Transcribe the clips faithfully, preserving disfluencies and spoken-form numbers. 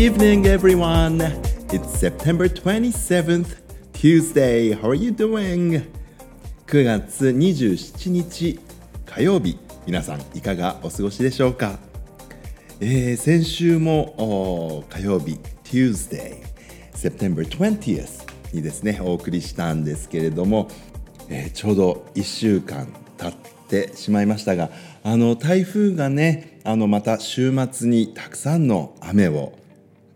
evening, everyone. It's September twenty-seventh, Tuesday. How are you doing? くがつにじゅうしちにち火曜日、皆さんいかがお過ごしでしょうか。えー、先週も火曜日 Tuesday September twentieth にですねお送りしたんですけれども、えー、ちょうどいっしゅうかん経ってしまいましたが、あの台風がねあのまた週末にたくさんの雨を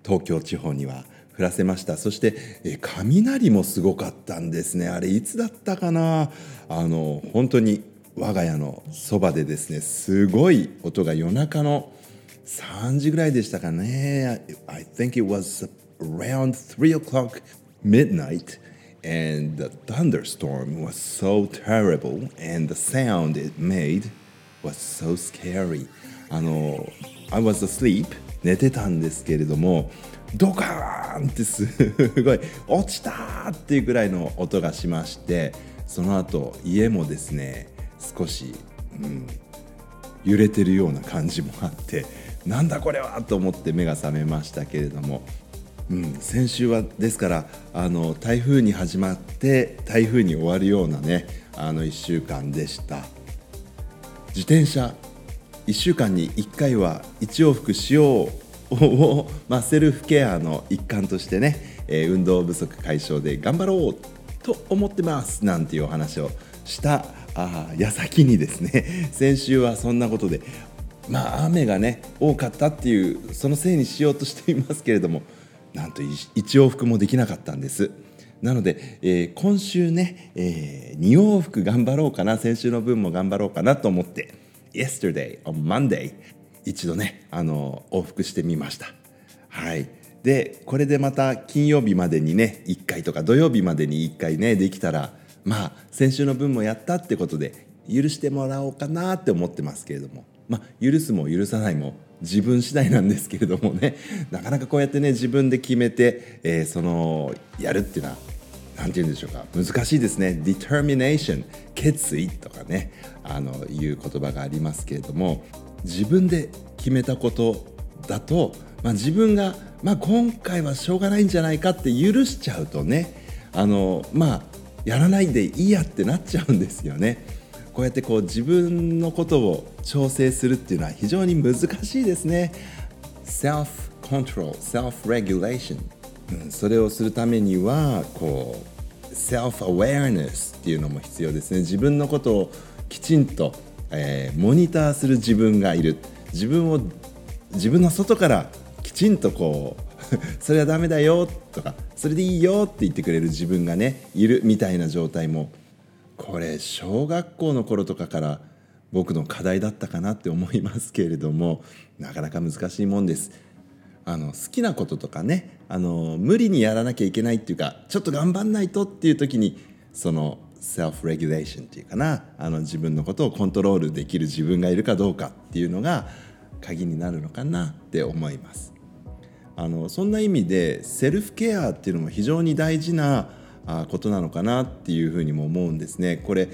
東京地方には降らせました。そして、えー、雷もすごかったんですね。あれいつだったかな。あの本当に我が家のそばでですねすごい音が夜中のさんじぐらいでしたかね。 I think it was around three o'clock midnight and the thunderstorm was so terrible and the sound it made was so scary. あの I was asleep 寝てたんですけれどもドカーンってすごい落ちたっていうぐらいの音がしまして、その後家もですね少し、うん、揺れてるような感じもあってなんだこれはと思って目が覚めましたけれども、うん、先週はですからあの台風に始まって台風に終わるようなねあのいっしゅうかんでした。自転車いっしゅうかんにいっかいはいち往復しようを、まあ、セルフケアの一環としてね、えー、運動不足解消で頑張ろうと思ってますなんていうお話をしたあ矢先にですね、先週はそんなことでまあ雨がね多かったっていうそのせいにしようとしていますけれども、なんといち往復もできなかったんです。なので、えー、今週ね、えー、に往復頑張ろうかな、先週の分も頑張ろうかなと思って Yesterday on Monday 一度ねあの往復してみました。はい。でこれでまた金曜日までにねいっかいとか土曜日までにいっかいねできたら、まあ先週の分もやったってことで許してもらおうかなって思ってますけれども、まあ許すも許さないも自分次第なんですけれどもね、なかなかこうやってね自分で決めて、えー、そのやるっていうのはなんて言うんでしょうか、難しいですね。 Determination 決意とかねあのいう言葉がありますけれども、自分で決めたことだと、まあ、自分が、まあ、今回はしょうがないんじゃないかって許しちゃうとね、あのまあやらないでいいやってなっちゃうんですよね。こうやってこう自分のことを調整するっていうのは非常に難しいですね。 Self control, self regulation、うん、それをするためにはこう self awareness っていうのも必要ですね。自分のことをきちんと、えー、モニターする自分がいる、自分を自分の外からきちんとこうそれはダメだよとかそれでいいよって言ってくれる自分がねいるみたいな状態も、これ小学校の頃とかから僕の課題だったかなって思いますけれども、なかなか難しいもんです。あの好きなこととかねあの無理にやらなきゃいけないっていうかちょっと頑張んないとっていう時に、そのセルフレギュレーションっていうかな、あの自分のことをコントロールできる自分がいるかどうかっていうのが鍵になるのかなって思います。あのそんな意味でセルフケアっていうのも非常に大事なことなのかなっていうふうにも思うんですね。これ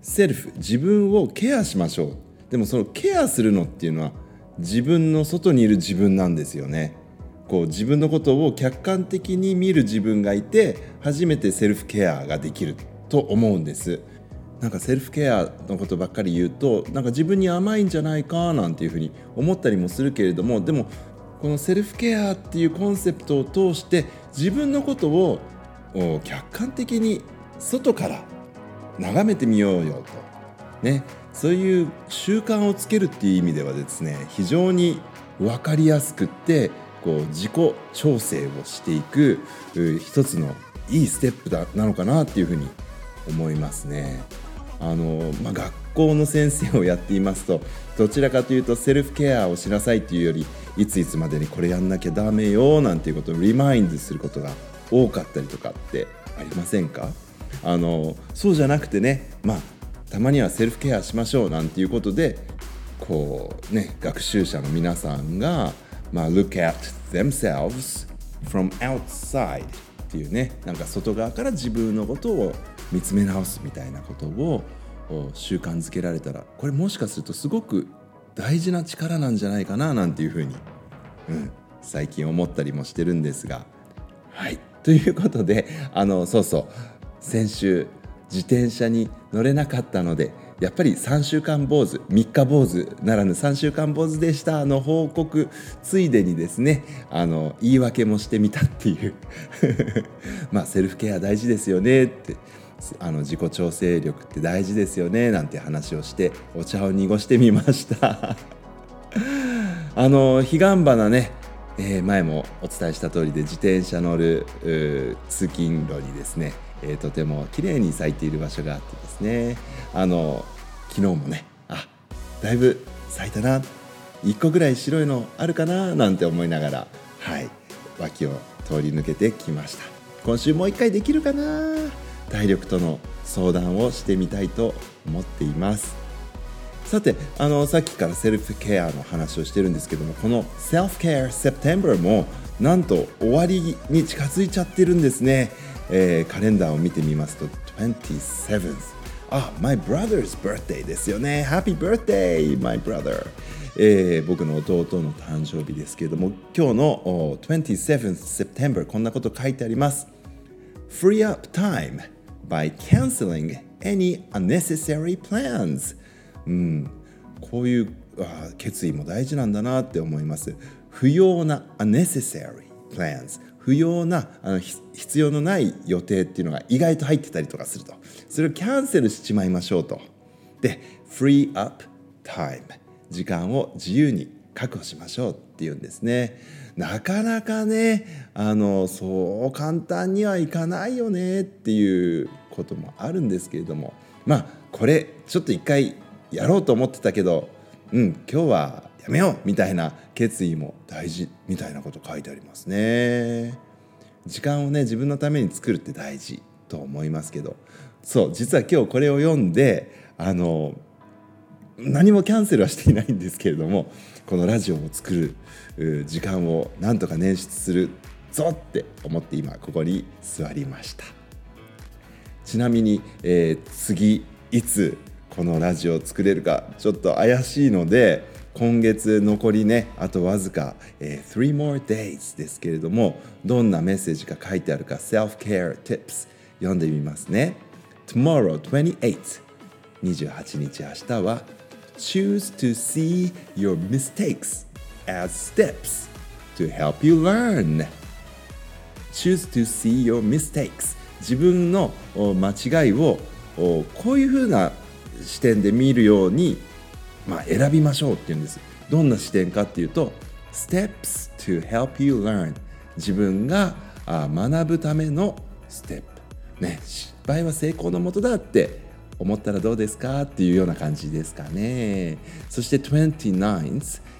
セルフ、自分をケアしましょう。でもそのケアするのっていうのは自分の外にいる自分なんですよね。こう自分のことを客観的に見る自分がいて初めてセルフケアができると思うんです。なんかセルフケアのことばっかり言うとなんか自分に甘いんじゃないかなんていうふうに思ったりもするけれども、でもこのセルフケアっていうコンセプトを通して自分のことを客観的に外から眺めてみようよと、ね、そういう習慣をつけるっていう意味ではですね、非常に分かりやすくってこう自己調整をしていく一つのいいステップだなのかなっていうふうに思いますね。あの、まあ、学校の先生をやっていますとどちらかというとセルフケアをしなさいというよりいついつまでにこれやんなきゃダメよなんていうことをリマインドすることが多かったりとかってありませんか？あのそうじゃなくてね、まあたまにはセルフケアしましょうなんていうことでこうね学習者の皆さんが、まあ、look at themselves from outside っていうね、なんか外側から自分のことを見つめ直すみたいなことを習慣づけられたら、これもしかするとすごく大事な力なんじゃないかななんていうふうに、うん、最近思ったりもしてるんですが、はい、ということで、あのそうそう先週自転車に乗れなかったので、やっぱりさんしゅうかん坊主、みっか坊主ならぬさんしゅうかん坊主でしたの報告ついでにですね、あの言い訳もしてみたっていうまあセルフケア大事ですよねって、あの自己調整力って大事ですよねなんて話をしてお茶を濁してみましたあのヒガンバナね、えー、前もお伝えした通りで自転車乗る通勤路にですね、えー、とても綺麗に咲いている場所があってですね、あの昨日もね、あ、だいぶ咲いたな、いっこぐらい白いのあるかななんて思いながら、はい、脇を通り抜けてきました。今週もういっかいできるかな、体力との相談をしてみたいと思っています。さて、あのさっきからセルフケアの話をしてるんですけども、このセルフケアセプテンバーもなんと終わりに近づいちゃってるんですね。えー、カレンダーを見てみますとにじゅうなな、あ、my brother's birthday ですよね。 Happy birthday my brother、えー、僕の弟の誕生日ですけれども、今日のにじゅうなな September こんなこと書いてあります。 Free up time by canceling any unnecessary plans、うん、こういうあ決意も大事なんだなって思います。不要な unnecessary plans、不要なあの必要のない予定っていうのが意外と入ってたりとかすると、それをキャンセルしちまいましょうと。で、free up time、 時間を自由に確保しましょうっていうんですね。なかなかね、あのそう簡単にはいかないよねっていうこともあるんですけれども、まあこれちょっと一回やろうと思ってたけど、うん、今日はやめようみたいな決意も大事みたいなこと書いてありますね。時間をね、自分のために作るって大事と思いますけど、そう実は今日これを読んで、あの何もキャンセルはしていないんですけれども、このラジオを作る時間をなんとか捻出するぞって思って今ここに座りました。ちなみに、えー、次いつこのラジオを作れるかちょっと怪しいので、今月残りね、あとわずか、えー、スリーモアデイズ ですけれども、どんなメッセージが書いてあるか Self-care tips 読んでみますね。 Tomorrow にじゅうはち にじゅうはちにち、明日は Choose to see your mistakes as steps to help you learn。 Choose to see your mistakes、 自分の間違いをこういう風な視点で見るように、まあ、選びましょうっていうんです。どんな視点かっていうと steps to help you learn、 自分が学ぶためのステップ、ね、失敗は成功のもとだって思ったらどうですかっていうような感じですかね。そして にじゅうきゅう、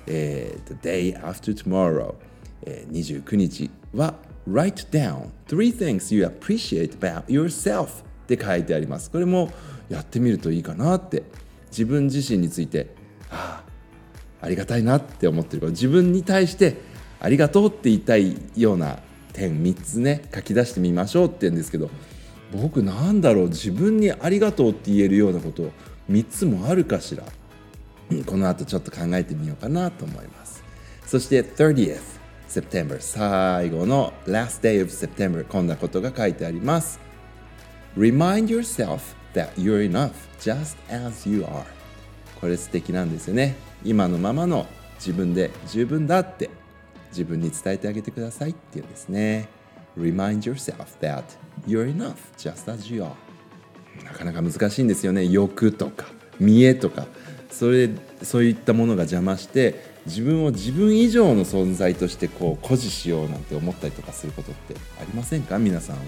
えー、the day after tomorrow、えー、にじゅうくにちは write down three things you appreciate about yourself って書いてあります。これもやってみるといいかなって、自分自身について、ああ、ありがたいなって思ってるから、自分に対してありがとうって言いたいような点みっつね、書き出してみましょうって言うんですけど、僕なんだろう、自分にありがとうって言えるようなことみっつもあるかしら。この後ちょっと考えてみようかなと思います。そしてさんじゅう September、 最後の Last Day of September、 こんなことが書いてあります。 Remind yourself that you're enough just as you are。 これ素敵なんですよね。今のままの自分で十分だって自分に伝えてあげてくださいっていうんですね。 Remind yourself that you're enough just as you are。 なかなか難しいんですよね。欲とか見栄とか、それそういったものが邪魔して、自分を自分以上の存在としてこう誇示しようなんて思ったりとかすることってありませんか、皆さんは。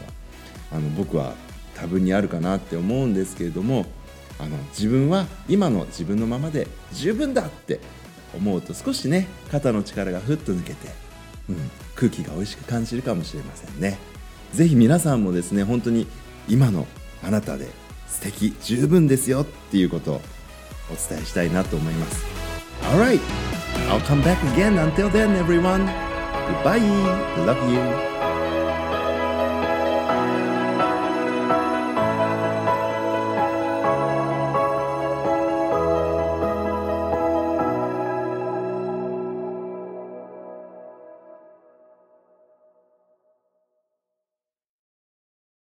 あの僕は多分にあるかなって思うんですけれども、あの自分は今の自分のままで十分だって思うと、少しね、肩の力がふっと抜けて、うん、空気がおいしく感じるかもしれませんね。ぜひ皆さんもですね、本当に今のあなたで素敵、十分ですよっていうことをお伝えしたいなと思います。 Alright, I'll come back again. Until then everyone, goodbye, love you.